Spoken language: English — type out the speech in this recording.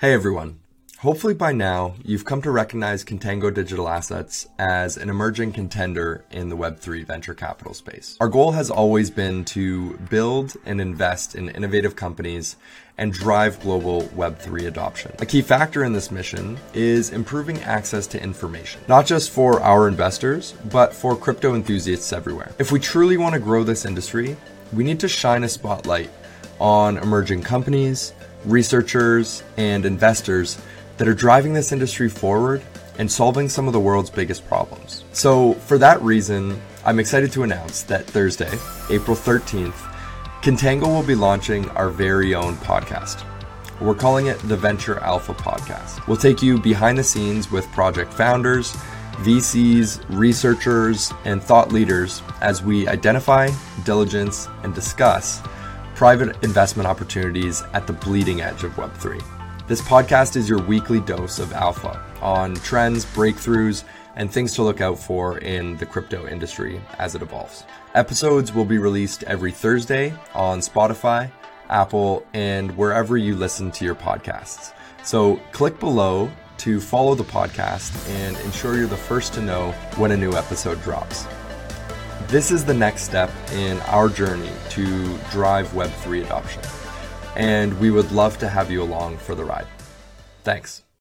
Hey everyone, hopefully by now you've come to recognize Contango Digital Assets as an emerging contender in the Web3 venture capital space. Our goal has always been to build and invest in innovative companies and drive global Web3 adoption. A key factor in this mission is improving access to information, not just for our investors, but for crypto enthusiasts everywhere. If we truly want to grow this industry, we need to shine a spotlight on emerging companies, researchers, and investors that are driving this industry forward and solving some of the world's biggest problems. So for that reason, I'm excited to announce that Thursday, April 13th, Contango will be launching our very own podcast. We're calling it the Venture Alpha Podcast. We'll take you behind the scenes with project founders, VCs, researchers, and thought leaders as we identify, diligence, and discuss private investment opportunities at the bleeding edge of Web3. This podcast is your weekly dose of alpha on trends, breakthroughs, and things to look out for in the crypto industry as it evolves. Episodes will be released every Thursday on Spotify, Apple, and wherever you listen to your podcasts. So click below to follow the podcast and ensure you're the first to know when a new episode drops. This is the next step in our journey to drive Web3 adoption, and we would love to have you along for the ride. Thanks.